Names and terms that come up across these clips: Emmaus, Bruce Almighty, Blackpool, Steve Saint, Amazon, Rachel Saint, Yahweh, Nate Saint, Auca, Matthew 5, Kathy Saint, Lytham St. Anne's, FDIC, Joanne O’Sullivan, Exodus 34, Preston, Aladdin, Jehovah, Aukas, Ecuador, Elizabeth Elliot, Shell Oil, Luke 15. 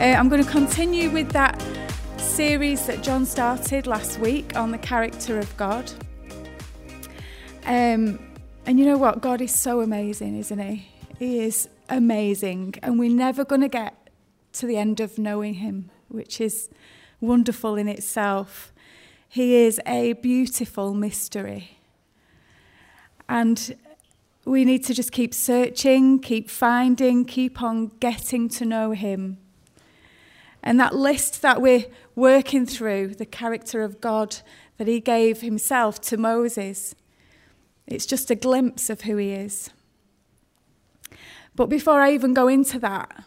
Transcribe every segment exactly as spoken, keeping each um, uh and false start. Uh, I'm going to continue with that series that John started last week on the character of God. Um, and you know what? God is so amazing, isn't he? He is amazing, and we're never going to get to the end of knowing him, which is wonderful in itself. He is a beautiful mystery. And we need to just keep searching, keep finding, keep on getting to know him. And that list that we're working through, the character of God that he gave himself to Moses, it's just a glimpse of who he is. But before I even go into that,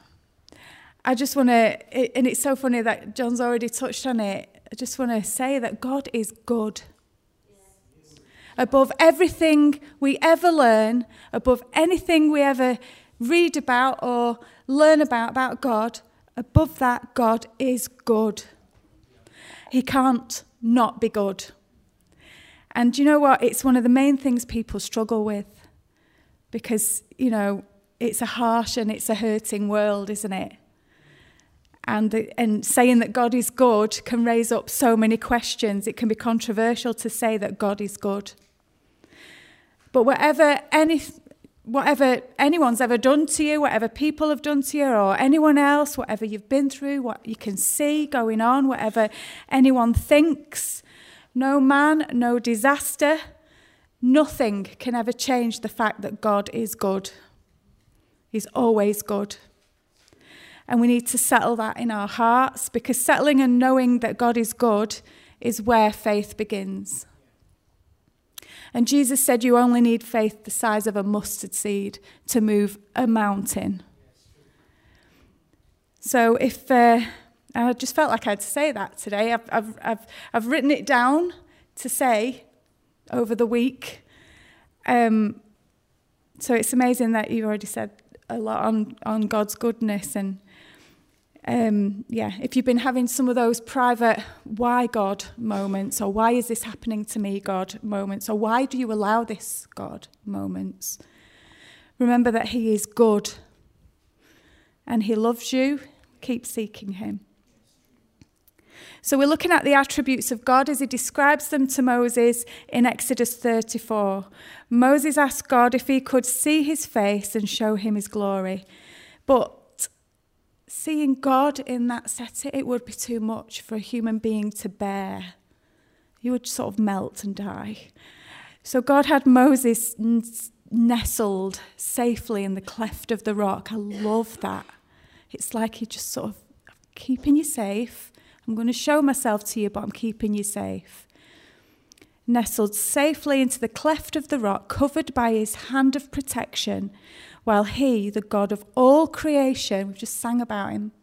I just want to, and it's so funny that John's already touched on it, I just want to say that God is good. Above everything we ever learn, above anything we ever read about or learn about, about God, above that, God is good. He can't not be good. And you know what? It's one of the main things people struggle with because, you know, it's a harsh and it's a hurting world, isn't it? And the, and saying that God is good can raise up so many questions. It can be controversial to say that God is good. But whatever any whatever anyone's ever done to you, whatever people have done to you or anyone else, whatever you've been through, what you can see going on, whatever anyone thinks, no man, no disaster, nothing can ever change the fact that God is good. He's always good. And we need to settle that in our hearts, because settling and knowing that God is good is where faith begins. And Jesus said you only need faith the size of a mustard seed to move a mountain. So if, uh, I just felt like I had to say that today. I've, I've, I've, I've written it down to say over the week. Um, so it's amazing that you've already said a lot on, on God's goodness and Um, yeah, if you've been having some of those private why God moments, or why is this happening to me God moments, or why do you allow this God moments, remember that he is good and he loves you. Keep seeking him. So we're looking at the attributes of God as he describes them to Moses in Exodus thirty-four. Moses asked God if he could see his face and show him his glory, but seeing God in that setting, it would be too much for a human being to bear. You would sort of melt and die. So God had Moses nestled safely in the cleft of the rock. I love that. It's like he just sort of, I'm keeping you safe. I'm going to show myself to you, but I'm keeping you safe. Nestled safely into the cleft of the rock, covered by his hand of protection, while he, the God of all creation, we've just sang about him,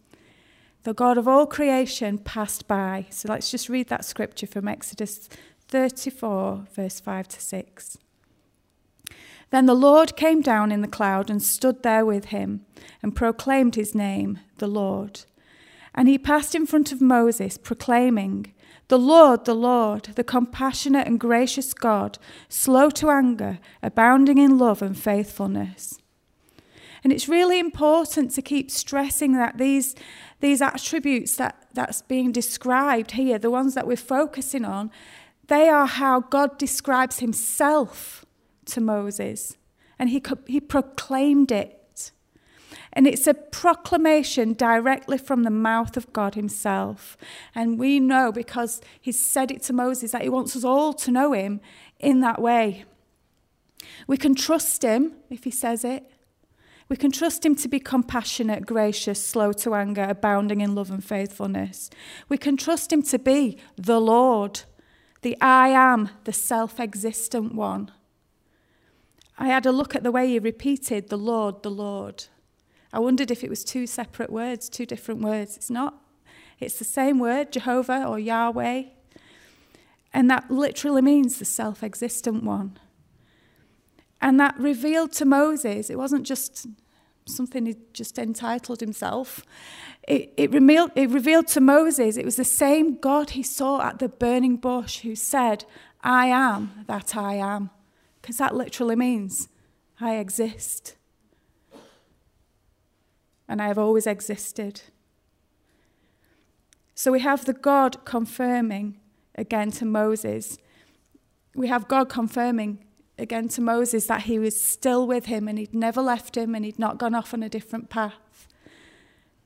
the God of all creation passed by. So let's just read that scripture from Exodus thirty-four, verse five to six. Then the Lord came down in the cloud and stood there with him and proclaimed his name, the Lord. And he passed in front of Moses, proclaiming, "The Lord, the Lord, the compassionate and gracious God, slow to anger, abounding in love and faithfulness." And it's really important to keep stressing that these, these attributes that, that's being described here, the ones that we're focusing on, they are how God describes himself to Moses. And he, he proclaimed it. And it's a proclamation directly from the mouth of God himself. And we know, because he said it to Moses, that he wants us all to know him in that way. We can trust him if he says it. We can trust him to be compassionate, gracious, slow to anger, abounding in love and faithfulness. We can trust him to be the Lord, the I am, the self-existent one. I had a look at the way he repeated the Lord, the Lord. I wondered if it was two separate words, two different words. It's not. It's the same word, Jehovah or Yahweh. And that literally means the self-existent one. And that revealed to Moses, it wasn't just something he just entitled himself. It, it, revealed, it revealed to Moses, it was the same God he saw at the burning bush who said, "I am that I am." Because that literally means I exist. And I have always existed. So we have the God confirming again to Moses. We have God confirming again to Moses that he was still with him and he'd never left him and he'd not gone off on a different path.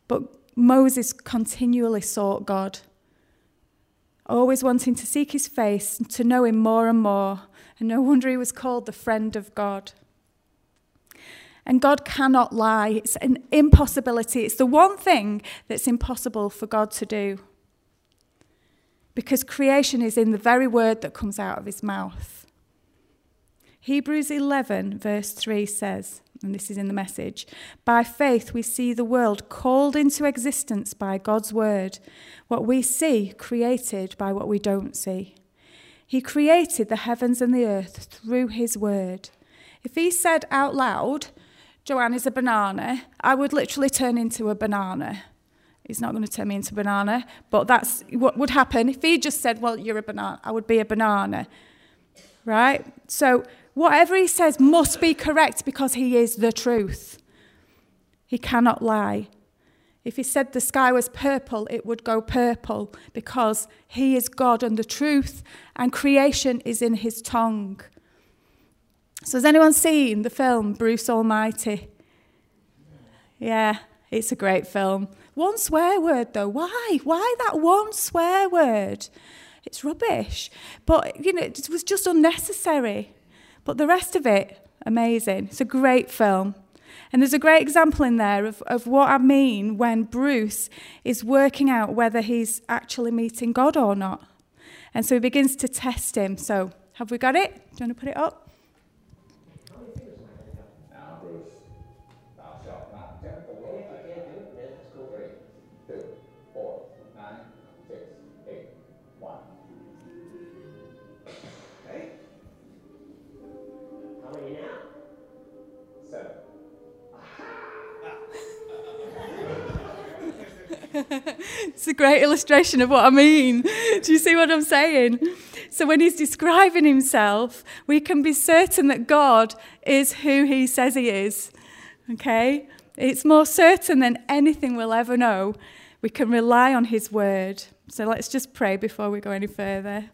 But Moses continually sought God, always wanting to seek his face and to know him more and more. And no wonder he was called the friend of God. And God cannot lie. It's an impossibility. It's the one thing that's impossible for God to do. Because creation is in the very word that comes out of his mouth. Hebrews eleven verse three says, and this is in the Message, by faith we see the world called into existence by God's word, what we see created by what we don't see. He created the heavens and the earth through his word. If he said out loud, Joanne is a banana, I would literally turn into a banana. He's not going to turn me into a banana, but that's what would happen. If he just said, well, you're a banana, I would be a banana, right? So whatever he says must be correct because he is the truth. He cannot lie. If he said the sky was purple, it would go purple because he is God and the truth, and creation is in his tongue. So has anyone seen the film Bruce Almighty? Yeah, it's a great film. One swear word, though. Why? Why that one swear word? It's rubbish. But, you know, it was just unnecessary. But the rest of it, amazing. It's a great film. And there's a great example in there of, of what I mean when Bruce is working out whether he's actually meeting God or not. And so he begins to test him. So have we got it? Do you want to put it up? It's a great illustration of what I mean. Do you see what I'm saying? So when he's describing himself, we can be certain that God is who he says he is. Okay? It's more certain than anything we'll ever know. We can rely on his word. So let's just pray before we go any further.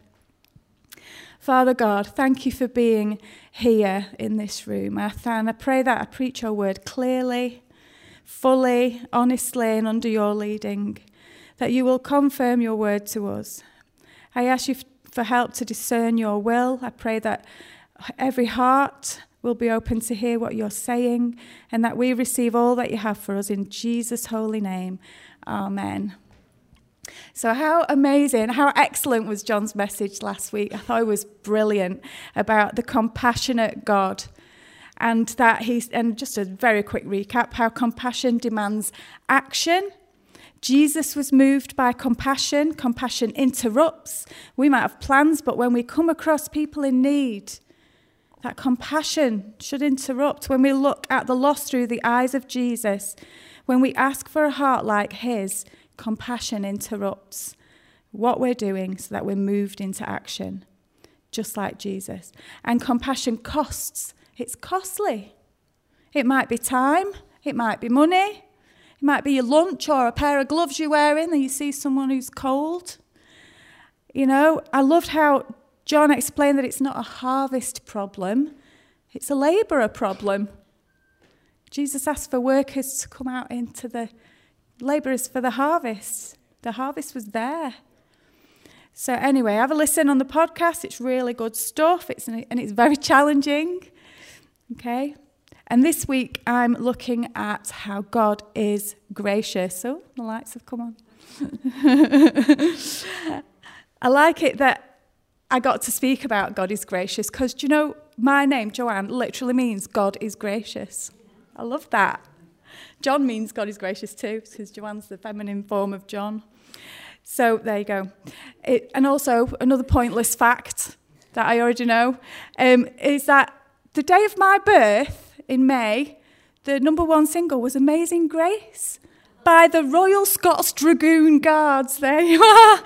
Father God, thank you for being here in this room. And I pray that I preach your word clearly, fully, honestly, and under your leading, that you will confirm your word to us. I ask you for help to discern your will. I pray that every heart will be open to hear what you're saying and that we receive all that you have for us in Jesus' holy name. Amen. So how amazing, how excellent was John's message last week? I thought it was brilliant about the compassionate God. And that he's, and just a very quick recap, how compassion demands action. Jesus was moved by compassion. Compassion interrupts. We might have plans, but when we come across people in need, that compassion should interrupt. When we look at the lost through the eyes of Jesus, when we ask for a heart like his, compassion interrupts what we're doing so that we're moved into action, just like Jesus. And compassion costs. It's costly. It might be time, it might be money, it might be your lunch or a pair of gloves you're wearing and you see someone who's cold. You know, I loved how John explained that it's not a harvest problem, it's a labourer problem. Jesus asked for workers to come out into the labourers for the harvest. The harvest was there. So anyway, have a listen on the podcast. It's really good stuff. It's an, and it's very challenging. Okay, and this week I'm looking at how God is gracious. Oh, the lights have come on. I like it that I got to speak about God is gracious because, do you know, my name, Joanne, literally means God is gracious. I love that. John means God is gracious too because Joanne's the feminine form of John. So there you go. It, and also, another pointless fact that I already know um, is that the day of my birth in May, the number one single was Amazing Grace by the Royal Scots Dragoon Guards. There you are.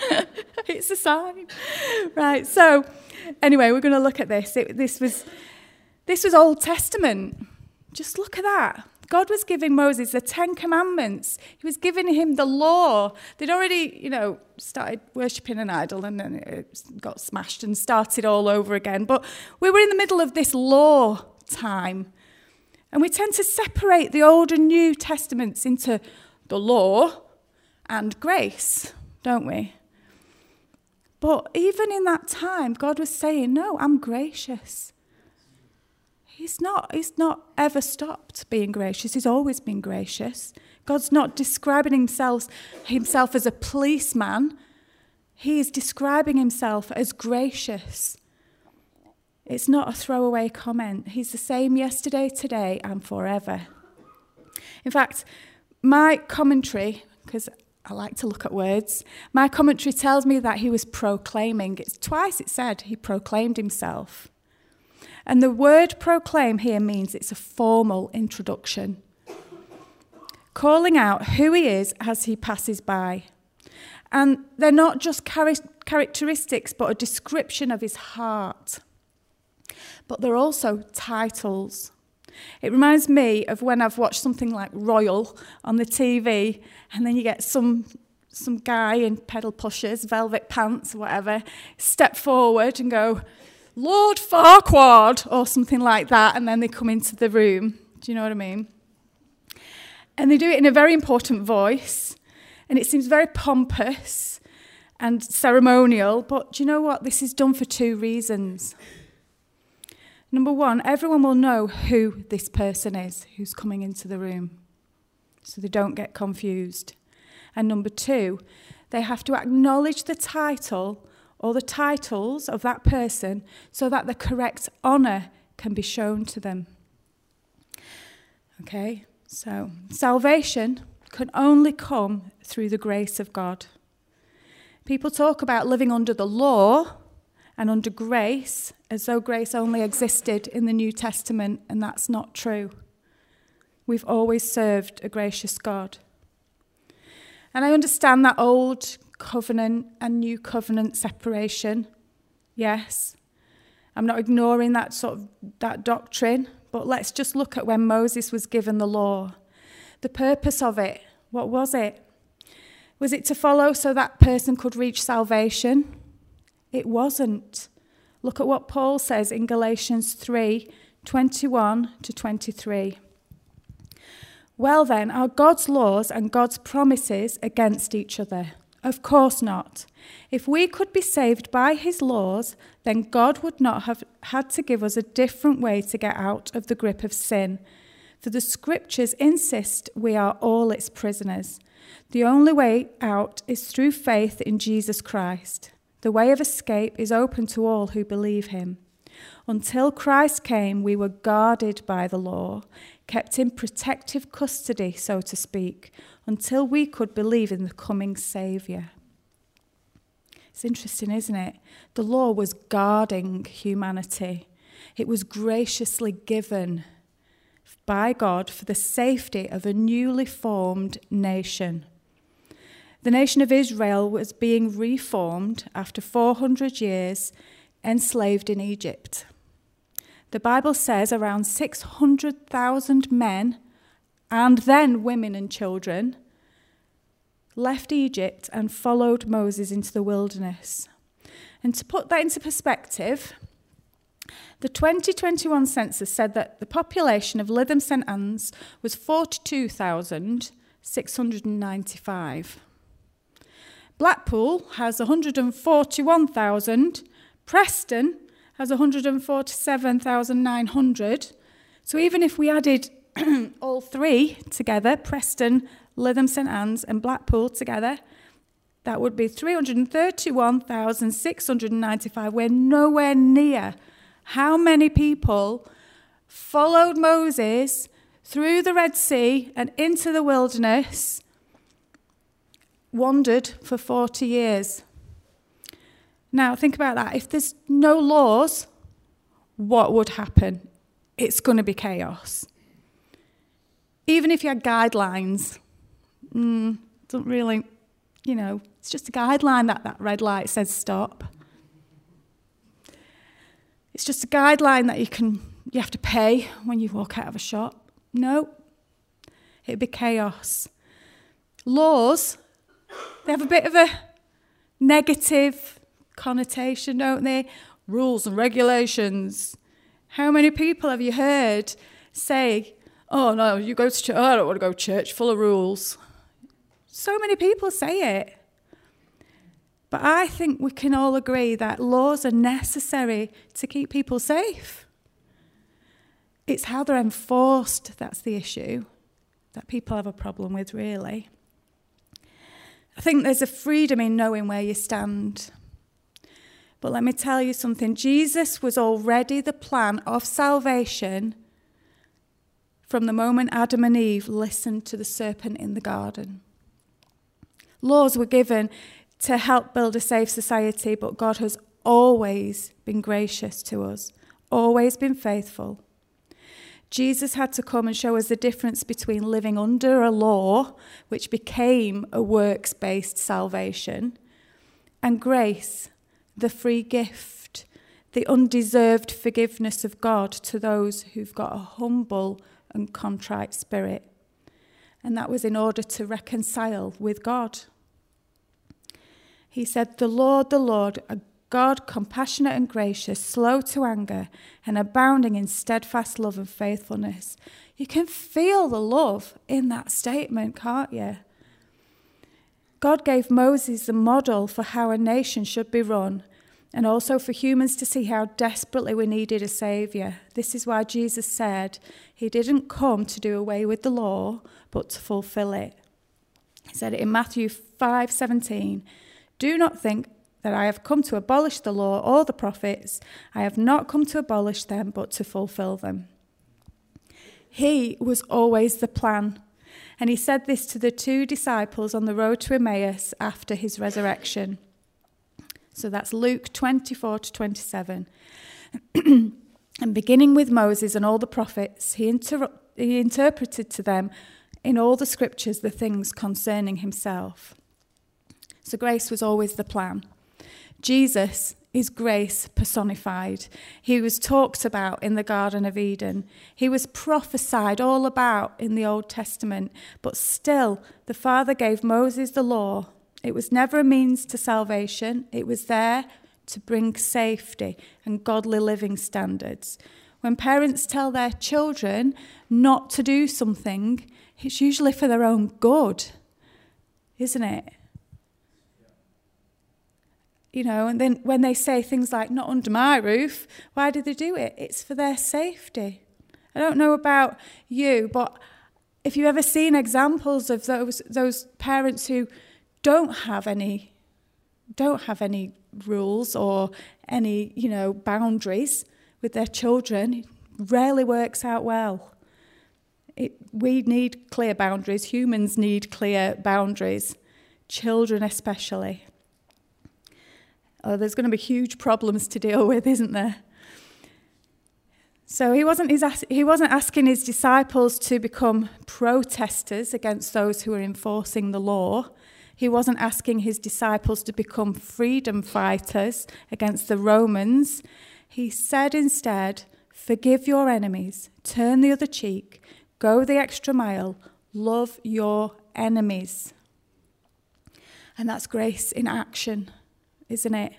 It's a sign. Right, so anyway, we're going to look at this. It, this was this was Old Testament. Just look at that. God was giving Moses the Ten Commandments. He was giving him the law. They'd already, you know, started worshipping an idol and then it got smashed and started all over again. But we were in the middle of this law time. And we tend to separate the Old and New Testaments into the law and grace, don't we? But even in that time, God was saying, no, I'm gracious. He's not, he's not ever stopped being gracious. He's always been gracious. God's not describing himself, himself as a policeman. He is describing himself as gracious. It's not a throwaway comment. He's the same yesterday, today, and forever. In fact, my commentary, because I like to look at words, my commentary tells me that he was proclaiming. It's twice it said he proclaimed himself. And the word proclaim here means it's a formal introduction, calling out who he is as he passes by. And they're not just characteristics, but a description of his heart. But they're also titles. It reminds me of when I've watched something like Royal on the T V, and then you get some... some guy in pedal pushers, velvet pants, whatever, step forward and go, Lord Farquhar, or something like that, and then they come into the room. Do you know what I mean? And they do it in a very important voice, and it seems very pompous and ceremonial, but do you know what? This is done for two reasons. Number one, everyone will know who this person is who's coming into the room, so they don't get confused. And number two, they have to acknowledge the title or the titles of that person so that the correct honour can be shown to them. Okay, so salvation can only come through the grace of God. People talk about living under the law and under grace as though grace only existed in the New Testament, and that's not true. We've always served a gracious God. And I understand that old covenant and new covenant separation. Yes, I'm not ignoring that sort of that doctrine, but let's just look at when Moses was given the law. The purpose of it, what was it? Was it to follow so that person could reach salvation? It wasn't. Look at what Paul says in Galatians three, twenty-one to twenty-three. Well then, are God's laws and God's promises against each other? Of course not. If we could be saved by his laws, then God would not have had to give us a different way to get out of the grip of sin. For the scriptures insist we are all its prisoners. The only way out is through faith in Jesus Christ. The way of escape is open to all who believe him. Until Christ came, we were guarded by the law, kept in protective custody, so to speak, until we could believe in the coming Saviour. It's interesting, isn't it? The law was guarding humanity. It was graciously given by God for the safety of a newly formed nation. The nation of Israel was being reformed after four hundred years enslaved in Egypt. The Bible says around six hundred thousand men and then women and children left Egypt and followed Moses into the wilderness. And to put that into perspective, the twenty twenty-one census said that the population of Lytham Saint Anne's was forty-two thousand six hundred ninety-five. Blackpool has one hundred forty-one thousand, Preston has one hundred forty-seven thousand nine hundred. So even if we added all three together, Preston, Lytham Saint Anne's and Blackpool together, that would be three hundred thirty-one thousand six hundred ninety-five. We're nowhere near how many people followed Moses through the Red Sea and into the wilderness, wandered for forty years. Now, think about that. If there's no laws, what would happen? It's going to be chaos. Even if you had guidelines, mm, don't really, you know, it's just a guideline that that red light says stop. It's just a guideline that you can, you have to pay when you walk out of a shop. No, It'd be chaos. Laws, they have a bit of a negative connotation, don't they? Rules and regulations. How many people have you heard say, oh no, you go to church, oh, I don't want to go to church, full of rules. So many people say it. But I think we can all agree that laws are necessary to keep people safe. It's how they're enforced that's the issue that people have a problem with, really. I think there's a freedom in knowing where you stand. But let me tell you something. Jesus was already the plan of salvation from the moment Adam and Eve listened to the serpent in the garden. Laws were given to help build a safe society, but God has always been gracious to us, always been faithful. Jesus had to come and show us the difference between living under a law, which became a works-based salvation, and grace, the free gift, the undeserved forgiveness of God to those who've got a humble and contrite spirit. And that was in order to reconcile with God. He said, the Lord, the Lord, a God compassionate and gracious, slow to anger, and abounding in steadfast love and faithfulness. You can feel the love in that statement, can't you? God gave Moses the model for how a nation should be run, and also for humans to see how desperately we needed a saviour. This is why Jesus said he didn't come to do away with the law, but to fulfil it. He said it in Matthew five seventeen. Do not think that I have come to abolish the law or the prophets. I have not come to abolish them, but to fulfill them. He was always the plan. And he said this to the two disciples on the road to Emmaus after his resurrection. So that's Luke twenty-four to twenty-seven. And beginning with Moses and all the prophets, he, inter- he interpreted to them in all the scriptures the things concerning himself. So grace was always the plan. Jesus is grace personified. He was talked about in the Garden of Eden. He was prophesied all about in the Old Testament. But still, the Father gave Moses the law. It was never a means to salvation. It was there to bring safety and godly living standards. When parents tell their children not to do something, it's usually for their own good, isn't it? You know, and then when they say things like, not under my roof, why do they do it? It's for their safety. I don't know about you, but if you've ever seen examples of those those parents who don't have any, don't have any rules or any, you know, boundaries with their children, it rarely works out well. It, we need clear boundaries. Humans need clear boundaries, children especially. Oh, there's going to be huge problems to deal with, isn't there? So he wasn't, he wasn't asking his disciples to become protesters against those who were enforcing the law. He wasn't asking his disciples to become freedom fighters against the Romans. He said instead, forgive your enemies, turn the other cheek, go the extra mile, love your enemies. And that's grace in action, isn't it?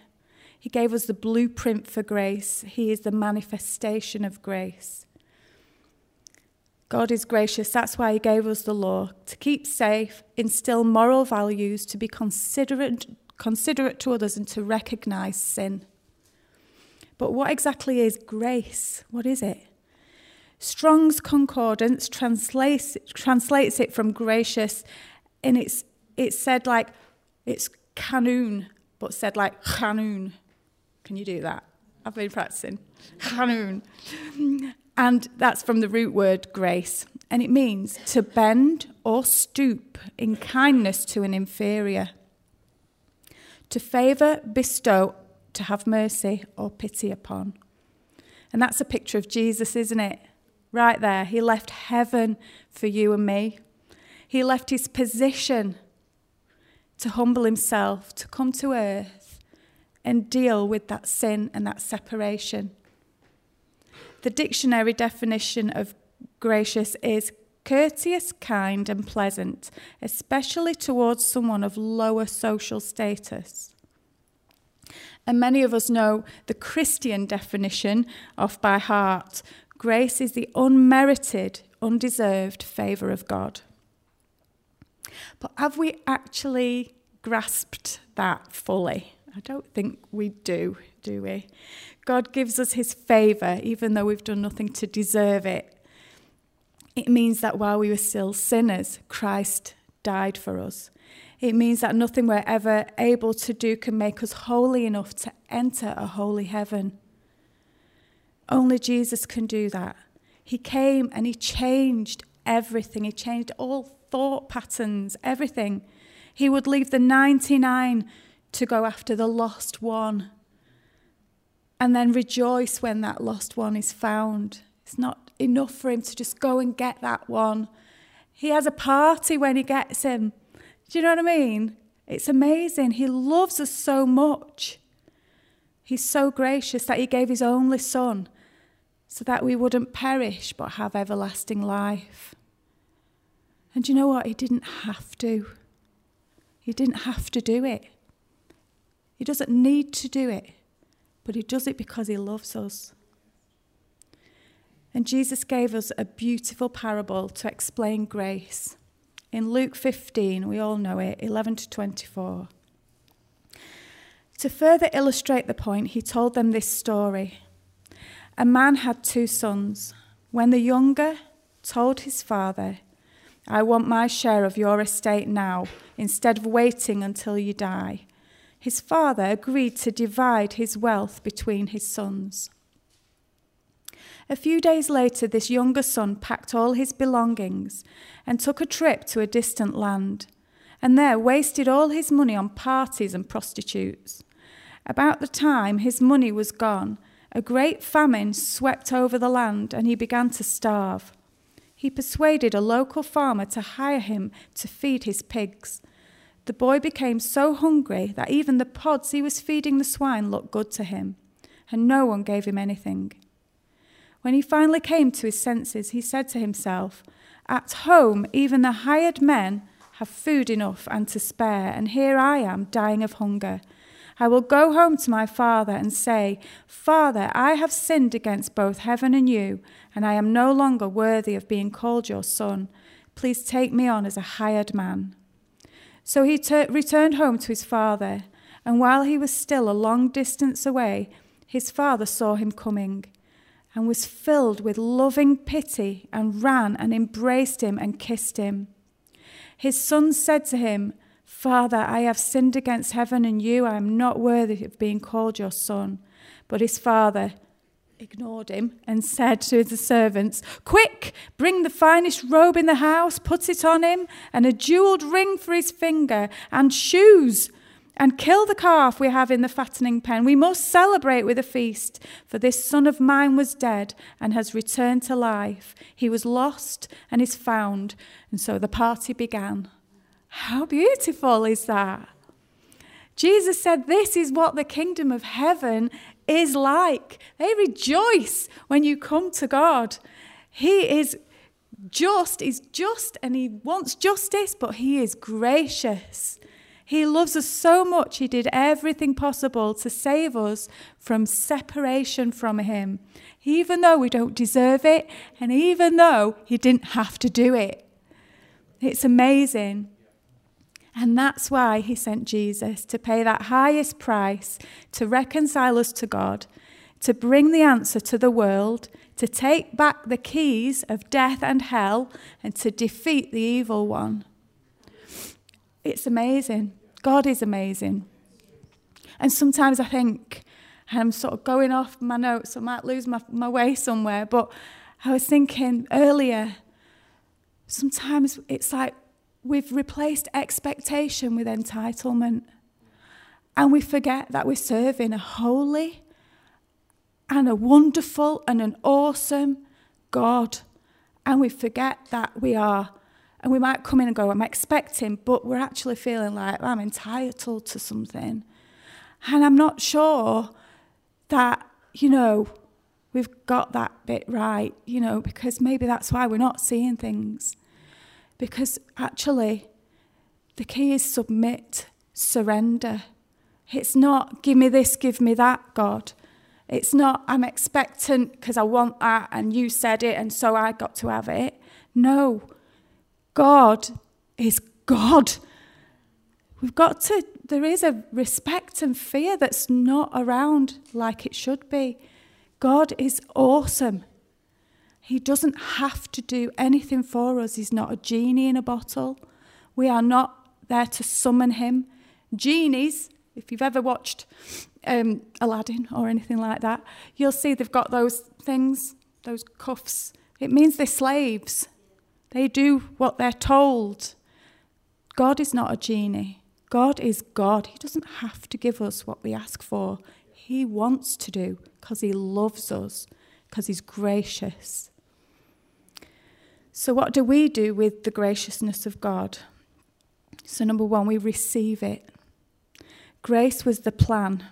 He gave us the blueprint for grace. He is the manifestation of grace. God is gracious. That's why he gave us the law, to keep safe, instill moral values, to be considerate, considerate to others and to recognize sin. But what exactly is grace? What is it? Strong's Concordance translates, translates it from gracious, and it's it's said like, it's kanun, but said like, Hanun. Can you do that? I've been practicing. Hanun. And that's from the root word grace. And it means to bend or stoop in kindness to an inferior. To favour, bestow, to have mercy or pity upon. And that's a picture of Jesus, isn't it? Right there. He left heaven for you and me. He left his position to humble himself, to come to earth and deal with that sin and that separation. The dictionary definition of gracious is courteous, kind and pleasant, especially towards someone of lower social status. And many of us know the Christian definition off by heart. Grace is the unmerited, undeserved favour of God. But have we actually grasped that fully? I don't think we do, do we? God gives us his favour, even though we've done nothing to deserve it. It means that while we were still sinners, Christ died for us. It means that nothing we're ever able to do can make us holy enough to enter a holy heaven. Only Jesus can do that. He came and he changed everything. He changed all thought patterns, everything. He would leave the ninety-nine to go after the lost one and then rejoice when that lost one is found. It's not enough for him to just go and get that one. He has a party when he gets him. Do you know what I mean? It's amazing. He loves us so much. He's so gracious that he gave his only son so that we wouldn't perish but have everlasting life. And do you know what? He didn't have to. He didn't have to do it. He doesn't need to do it, but he does it because he loves us. And Jesus gave us a beautiful parable to explain grace. In Luke fifteen, we all know it, eleven to twenty-four. To further illustrate the point, he told them this story. A man had two sons. When the younger told his father, I want my share of your estate now, instead of waiting until you die. His father agreed to divide his wealth between his sons. A few days later, this younger son packed all his belongings and took a trip to a distant land, and there wasted all his money on parties and prostitutes. About the time his money was gone, a great famine swept over the land and he began to starve. He persuaded a local farmer to hire him to feed his pigs. The boy became so hungry that even the pods he was feeding the swine looked good to him, and no one gave him anything. When he finally came to his senses, he said to himself, At home, even the hired men have food enough and to spare, and here I am dying of hunger. I will go home to my father and say, Father, I have sinned against both heaven and you, and I am no longer worthy of being called your son. Please take me on as a hired man. So he ter- returned home to his father, and while he was still a long distance away, his father saw him coming, and was filled with loving pity and ran and embraced him and kissed him. His son said to him, Father, I have sinned against heaven and you. I am not worthy of being called your son. But his father ignored him and said to the servants, Quick, bring the finest robe in the house, put it on him, and a jeweled ring for his finger, and shoes. And kill the calf we have in the fattening pen. We must celebrate with a feast. For this son of mine was dead and has returned to life. He was lost and is found. And so the party began. How beautiful is that? Jesus said, this is what the kingdom of heaven is like. They rejoice when you come to God. He is just, is just, and he wants justice, but he is gracious. He loves us so much, he did everything possible to save us from separation from him, even though we don't deserve it, and even though he didn't have to do it. It's amazing. And that's why he sent Jesus, to pay that highest price, to reconcile us to God, to bring the answer to the world, to take back the keys of death and hell, and to defeat the evil one. It's amazing. God is amazing. And sometimes I think, and I'm sort of going off my notes, I might lose my, my way somewhere, but I was thinking earlier, sometimes it's like we've replaced expectation with entitlement, and we forget that we're serving a holy and a wonderful and an awesome God, and we forget that we are. And we might come in and go, I'm expecting, but we're actually feeling like I'm entitled to something. And I'm not sure that, you know, we've got that bit right, you know, because maybe that's why we're not seeing things. Because actually, the key is submit, surrender. It's not, give me this, give me that, God. It's not, I'm expectant because I want that and you said it and so I got to have it. No, God is God. We've got to, there is a respect and fear that's not around like it should be. God is awesome. He doesn't have to do anything for us. He's not a genie in a bottle. We are not there to summon him. Genies, if you've ever watched um, Aladdin or anything like that, you'll see they've got those things, those cuffs. It means they're slaves. They do what they're told. God is not a genie. God is God. He doesn't have to give us what we ask for. He wants to do because he loves us, because he's gracious. So what do we do with the graciousness of God? So number one, we receive it. Grace was the plan.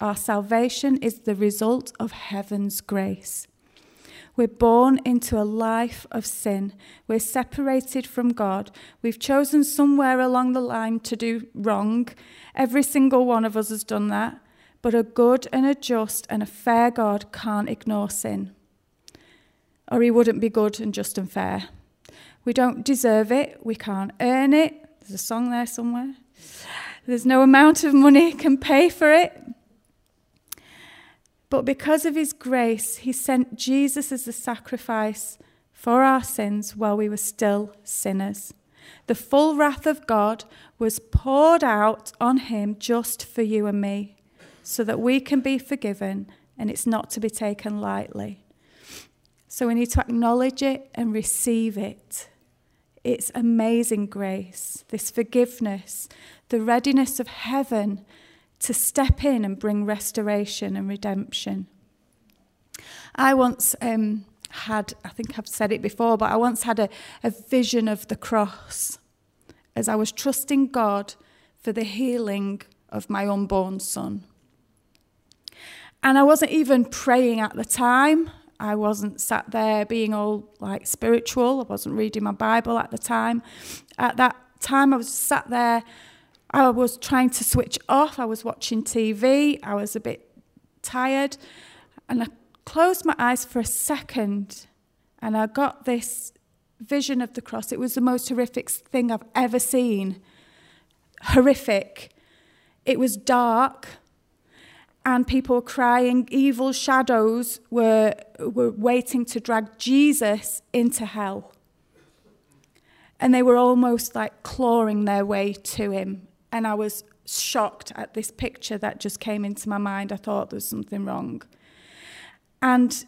Our salvation is the result of heaven's grace. We're born into a life of sin. We're separated from God. We've chosen somewhere along the line to do wrong. Every single one of us has done that. But a good and a just and a fair God can't ignore sin. Or he wouldn't be good and just and fair. We don't deserve it. We can't earn it. There's a song there somewhere. There's no amount of money can pay for it. But because of his grace, he sent Jesus as the sacrifice for our sins while we were still sinners. The full wrath of God was poured out on him just for you and me, so that we can be forgiven, and it's not to be taken lightly. So we need to acknowledge it and receive it. It's amazing grace, this forgiveness, the readiness of heaven to step in and bring restoration and redemption. I once um, had, I think I've said it before, but I once had a, a vision of the cross as I was trusting God for the healing of my unborn son. And I wasn't even praying at the time. I wasn't sat there being all like spiritual. I wasn't reading my Bible at the time. At that time, I was sat there. I was trying to switch off. I was watching T V. I was a bit tired. And I closed my eyes for a second and I got this vision of the cross. It was the most horrific thing I've ever seen. Horrific. It was dark and people were crying. Evil shadows were, were waiting to drag Jesus into hell. And they were almost like clawing their way to him. And I was shocked at this picture that just came into my mind. I thought there was something wrong. And,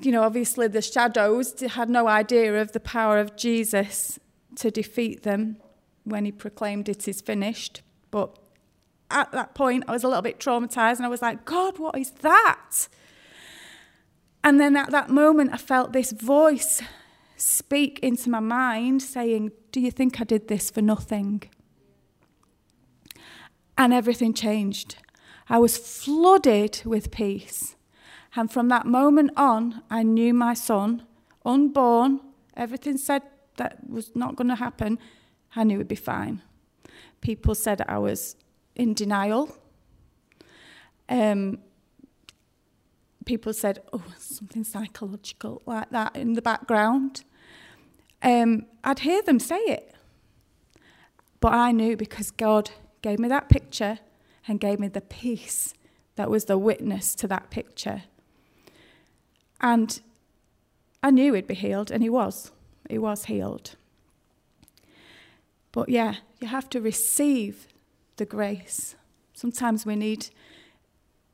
you know, obviously the shadows had no idea of the power of Jesus to defeat them when he proclaimed it is finished. But at that point, I was a little bit traumatized and I was like, God, what is that? And then at that moment, I felt this voice speak into my mind saying, do you think I did this for nothing? And everything changed. I was flooded with peace. And from that moment on, I knew my son, unborn, everything said that was not going to happen, I knew it'd be fine. People said I was in denial. Um, people said, oh, something psychological like that in the background. Um, I'd hear them say it. But I knew because God gave me that picture and gave me the peace that was the witness to that picture. And I knew he'd be healed, and he was. He was healed. But yeah, you have to receive the grace. Sometimes we need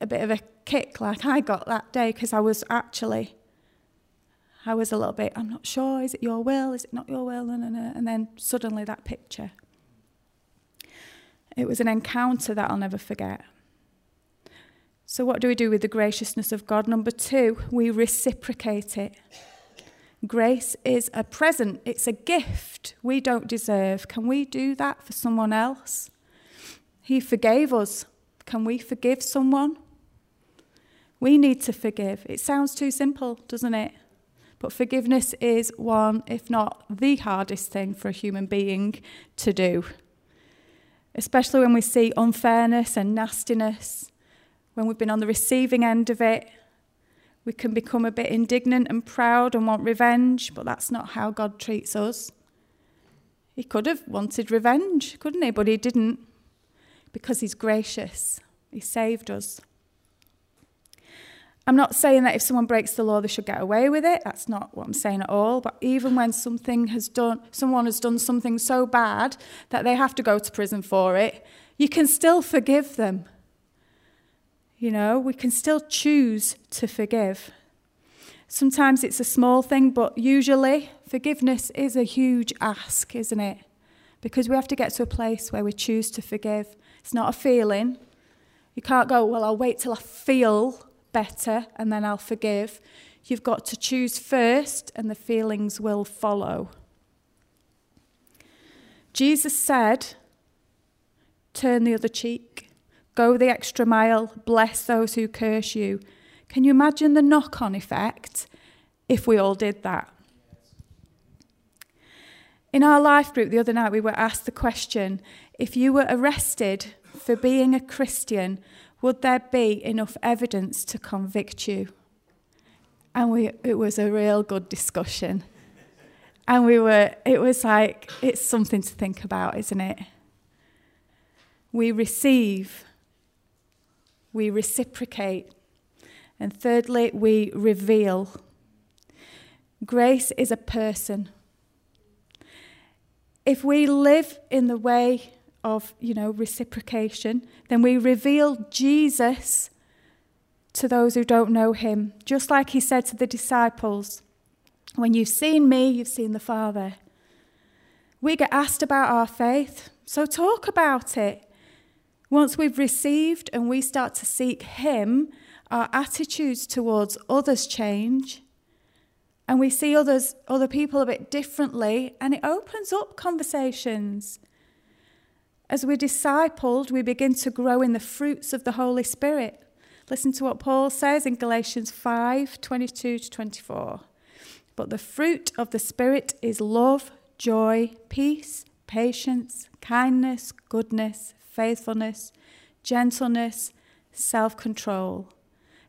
a bit of a kick like I got that day because I was actually, I was a little bit, I'm not sure, is it your will, is it not your will, and then suddenly that picture. It was an encounter that I'll never forget. So what do we do with the graciousness of God? Number two, we reciprocate it. Grace is a present, it's a gift we don't deserve. Can we do that for someone else? He forgave us. Can we forgive someone? We need to forgive. It sounds too simple, doesn't it? But forgiveness is one, if not the hardest thing for a human being to do. Especially when we see unfairness and nastiness, when we've been on the receiving end of it, we can become a bit indignant and proud and want revenge, but that's not how God treats us. He could have wanted revenge, couldn't he? But he didn't, because he's gracious. He saved us. I'm not saying that if someone breaks the law, they should get away with it. That's not what I'm saying at all. But even when something has done, someone has done something so bad that they have to go to prison for it, you can still forgive them. You know, we can still choose to forgive. Sometimes it's a small thing, but usually forgiveness is a huge ask, isn't it? Because we have to get to a place where we choose to forgive. It's not a feeling. You can't go, well, I'll wait till I feel better and then I'll forgive. You've got to choose first and the feelings will follow. Jesus said, turn the other cheek, go the extra mile, bless those who curse you. Can you imagine the knock-on effect if we all did that? In our life group the other night, we were asked the question, if you were arrested for being a Christian, would there be enough evidence to convict you? And we, it was a real good discussion. And we were, it was like, it's something to think about, isn't it? We receive, we reciprocate, and thirdly, we reveal. Grace is a person. If we live in the way of, you know, reciprocation, then we reveal Jesus to those who don't know him. Just like he said to the disciples, when you've seen me, you've seen the Father. We get asked about our faith, so talk about it. Once we've received and we start to seek him, our attitudes towards others change, and we see others, other people a bit differently, and it opens up conversations. As we're discipled, we begin to grow in the fruits of the Holy Spirit. Listen to what Paul says in Galatians five, twenty-two to twenty-four. But the fruit of the Spirit is love, joy, peace, patience, kindness, goodness, faithfulness, gentleness, self-control.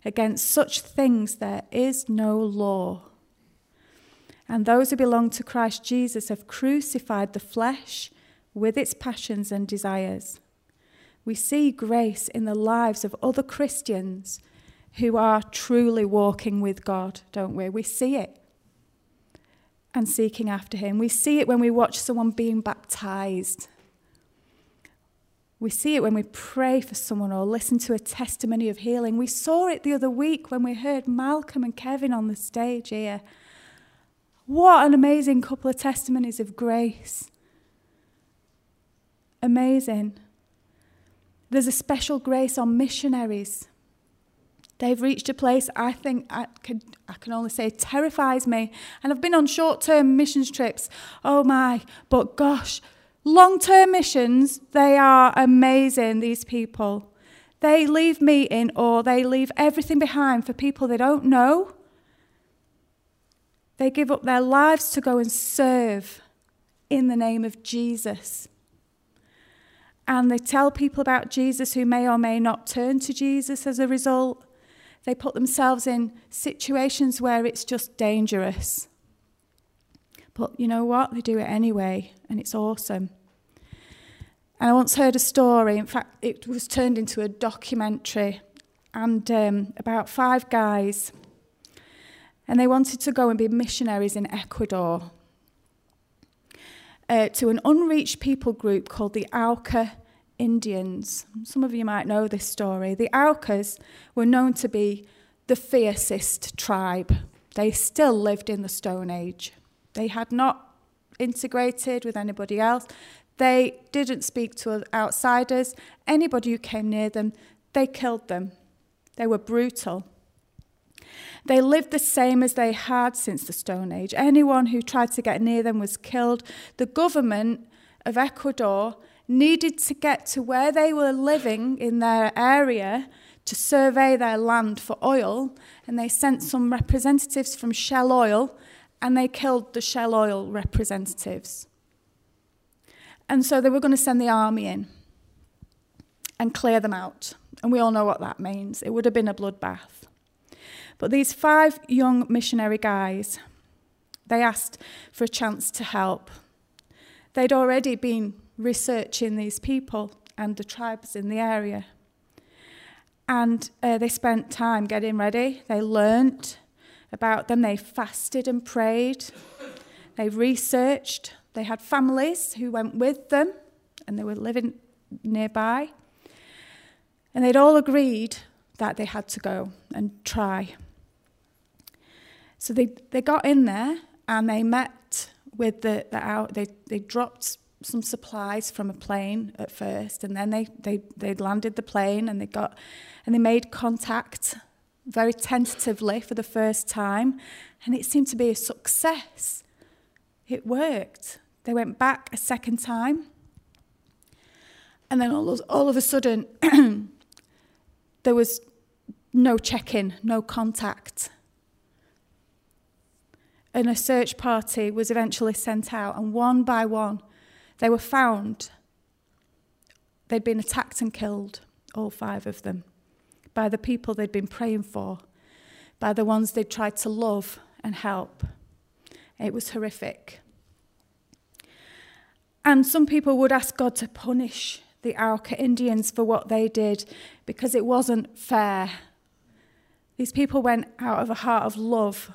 Against such things there is no law. And those who belong to Christ Jesus have crucified the flesh with its passions and desires. We see grace in the lives of other Christians who are truly walking with God, don't we? We see it and seeking after him. We see it when we watch someone being baptized. We see it when we pray for someone or listen to a testimony of healing. We saw it the other week when we heard Malcolm and Kevin on the stage here. What an amazing couple of testimonies of grace. Amazing. There's a special grace on missionaries. They've reached a place I think I can, I can only say terrifies me. And I've been on short-term missions trips. Oh my, but gosh, long-term missions, they are amazing, these people. They leave me in awe. They leave everything behind for people they don't know. They give up their lives to go and serve in the name of Jesus. And they tell people about Jesus who may or may not turn to Jesus as a result. They put themselves in situations where it's just dangerous. But you know what? They do it anyway, and it's awesome. And I once heard a story. In fact, it was turned into a documentary, and um, about five guys. And they wanted to go and be missionaries in Ecuador uh, to an unreached people group called the Auca Indians. Some of you might know this story. The Aukas were known to be the fiercest tribe. They still lived in the Stone Age. They had not integrated with anybody else. They didn't speak to outsiders. Anybody who came near them, they killed them. They were brutal. They lived the same as they had since the Stone Age. Anyone who tried to get near them was killed. The government of Ecuador needed to get to where they were living in their area to survey their land for oil, and they sent some representatives from Shell Oil, and they killed the Shell Oil representatives. And so they were going to send the army in and clear them out. And we all know what that means. It would have been a bloodbath. But these five young missionary guys, they asked for a chance to help. They'd already been researching these people and the tribes in the area. And uh, they spent time getting ready. They learnt about them. They fasted and prayed. They researched. They had families who went with them, and they were living nearby. And they'd all agreed that they had to go and try. So they, they got in there, and they met with the, the out. They, they dropped some supplies from a plane at first, and then they they they landed the plane, and they got and they made contact very tentatively for the first time, and it seemed to be a success. It worked. They went back a second time, and then all of, all of a sudden there was no check-in, no contact. And a search party was eventually sent out, and one by one they were found. They'd been attacked and killed, all five of them, by the people they'd been praying for, by the ones they'd tried to love and help. It was horrific. And some people would ask God to punish the Auca Indians for what they did, because it wasn't fair. These people went out of a heart of love.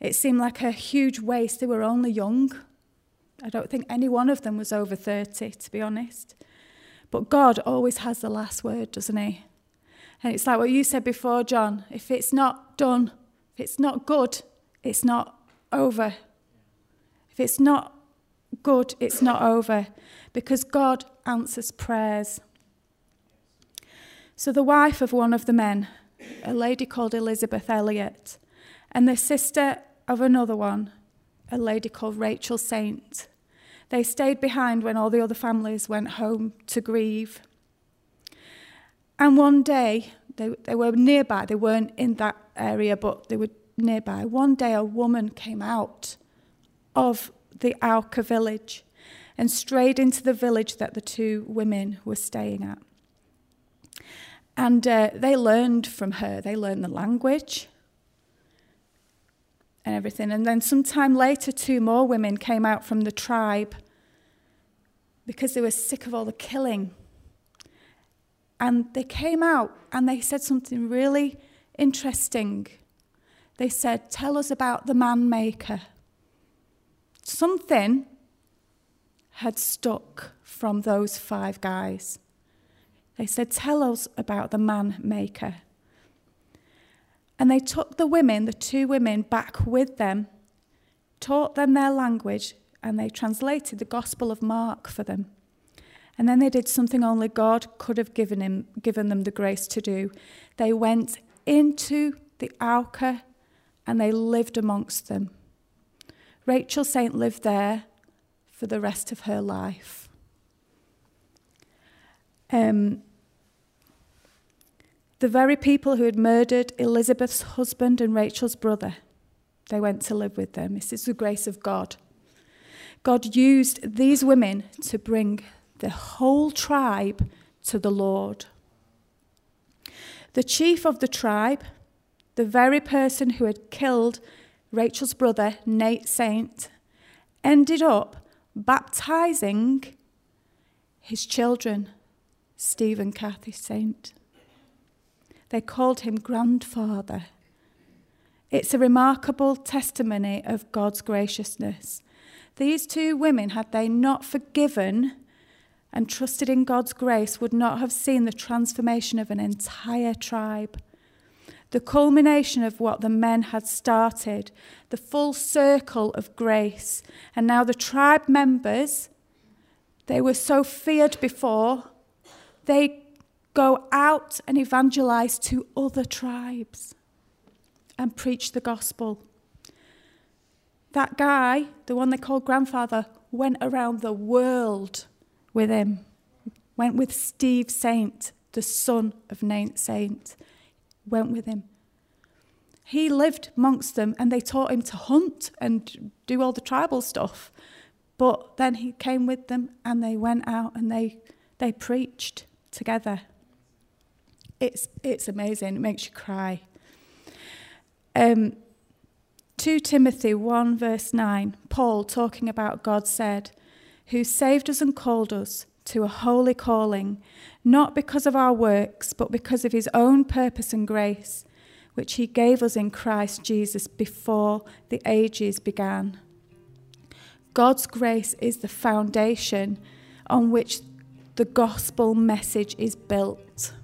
It seemed like a huge waste. They were only young. I don't think any one of them was over thirty, to be honest. But God always has the last word, doesn't he? And it's like what you said before, John. If it's not done, if it's not good, it's not over. If it's not good, it's not over. Because God answers prayers. So the wife of one of the men, a lady called Elizabeth Elliot, and the sister of another one, a lady called Rachel Saint, they stayed behind when all the other families went home to grieve. And one day, they, they were nearby. They weren't in that area, but they were nearby. One day, a woman came out of the Auca village and strayed into the village that the two women were staying at. And uh, they learned from her. They learned the language and everything. And then sometime later, two more women came out from the tribe because they were sick of all the killing. And they came out and they said something really interesting. They said, "Tell us about the man maker." Something had stuck from those five guys. They said, "Tell us about the man maker." And they took the women, the two women, back with them, taught them their language, and they translated the Gospel of Mark for them. And then they did something only God could have given him, given them the grace to do. They went into the Auca and they lived amongst them. Rachel Saint lived there for the rest of her life. Um... The very people who had murdered Elizabeth's husband and Rachel's brother, they went to live with them. This is the grace of God. God used these women to bring the whole tribe to the Lord. The chief of the tribe, the very person who had killed Rachel's brother, Nate Saint, ended up baptizing his children, Steve and Kathy Saint. They called him grandfather. It's a remarkable testimony of God's graciousness. These two women, had they not forgiven and trusted in God's grace, would not have seen the transformation of an entire tribe. The culmination of what the men had started, the full circle of grace. And now the tribe members, they were so feared before, they go out and evangelize to other tribes and preach the gospel. That guy, the one they called grandfather, went around the world with him, went with Steve Saint the son of Nate Saint, went with him. He lived amongst them, and they taught him to hunt and do all the tribal stuff. But then he came with them, and they went out and they they preached together. It's it's amazing. It makes you cry. Um, Second Timothy one verse nine, Paul, talking about God, said, who saved us and called us to a holy calling, not because of our works, but because of his own purpose and grace, which he gave us in Christ Jesus before the ages began. God's grace is the foundation on which the gospel message is built.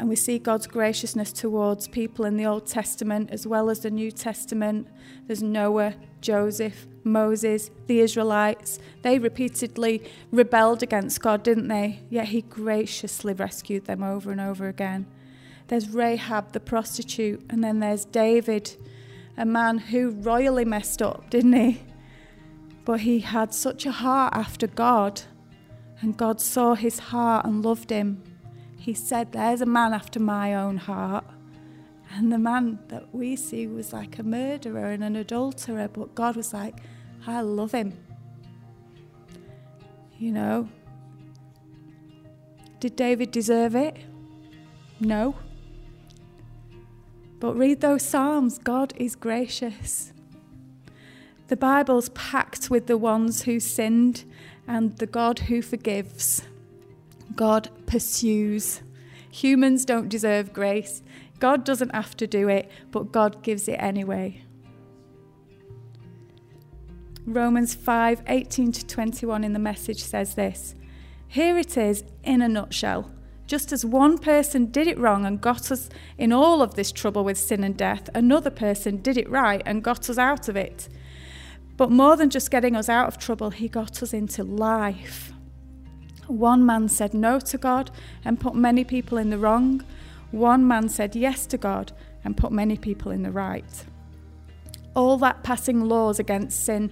And we see God's graciousness towards people in the Old Testament as well as the New Testament. There's Noah, Joseph, Moses, the Israelites. They repeatedly rebelled against God, didn't they? Yet he graciously rescued them over and over again. There's Rahab, the prostitute, and then there's David, a man who royally messed up, didn't he? But he had such a heart after God, and God saw his heart and loved him. He said, there's a man after my own heart. And the man that we see was like a murderer and an adulterer, but God was like, I love him. You know, did David deserve it? No. But read those Psalms. God is gracious. The Bible's packed with the ones who sinned and the God who forgives. God pursues. Humans don't deserve grace. God doesn't have to do it, but God gives it anyway. Romans five, eighteen to twenty-one in the Message says this. Here it is in a nutshell. Just as one person did it wrong and got us in all of this trouble with sin and death, another person did it right and got us out of it. But more than just getting us out of trouble, he got us into life. One man said no to God and put many people in the wrong. One man said yes to God and put many people in the right. All that passing laws against sin,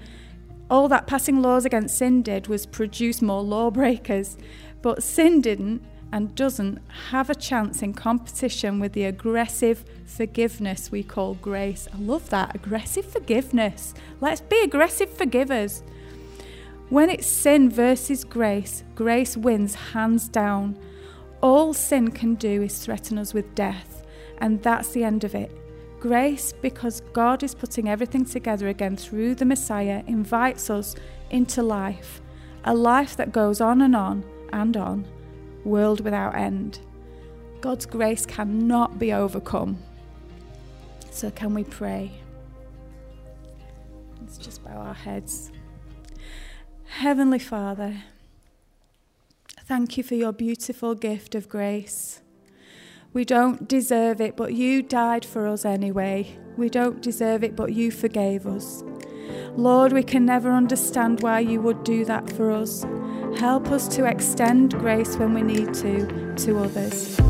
all that passing laws against sin did was produce more lawbreakers, but sin didn't and doesn't have a chance in competition with the aggressive forgiveness we call grace. I love that, aggressive forgiveness. Let's be aggressive forgivers. When it's sin versus grace, grace wins hands down. All sin can do is threaten us with death, and that's the end of it. Grace, because God is putting everything together again through the Messiah, invites us into life, a life that goes on and on and on, world without end. God's grace cannot be overcome. So can we pray? Let's just bow our heads. Heavenly Father, thank you for your beautiful gift of grace. We don't deserve it, but you died for us anyway. We don't deserve it, but you forgave us. Lord, we can never understand why you would do that for us. Help us to extend grace when we need to, to others.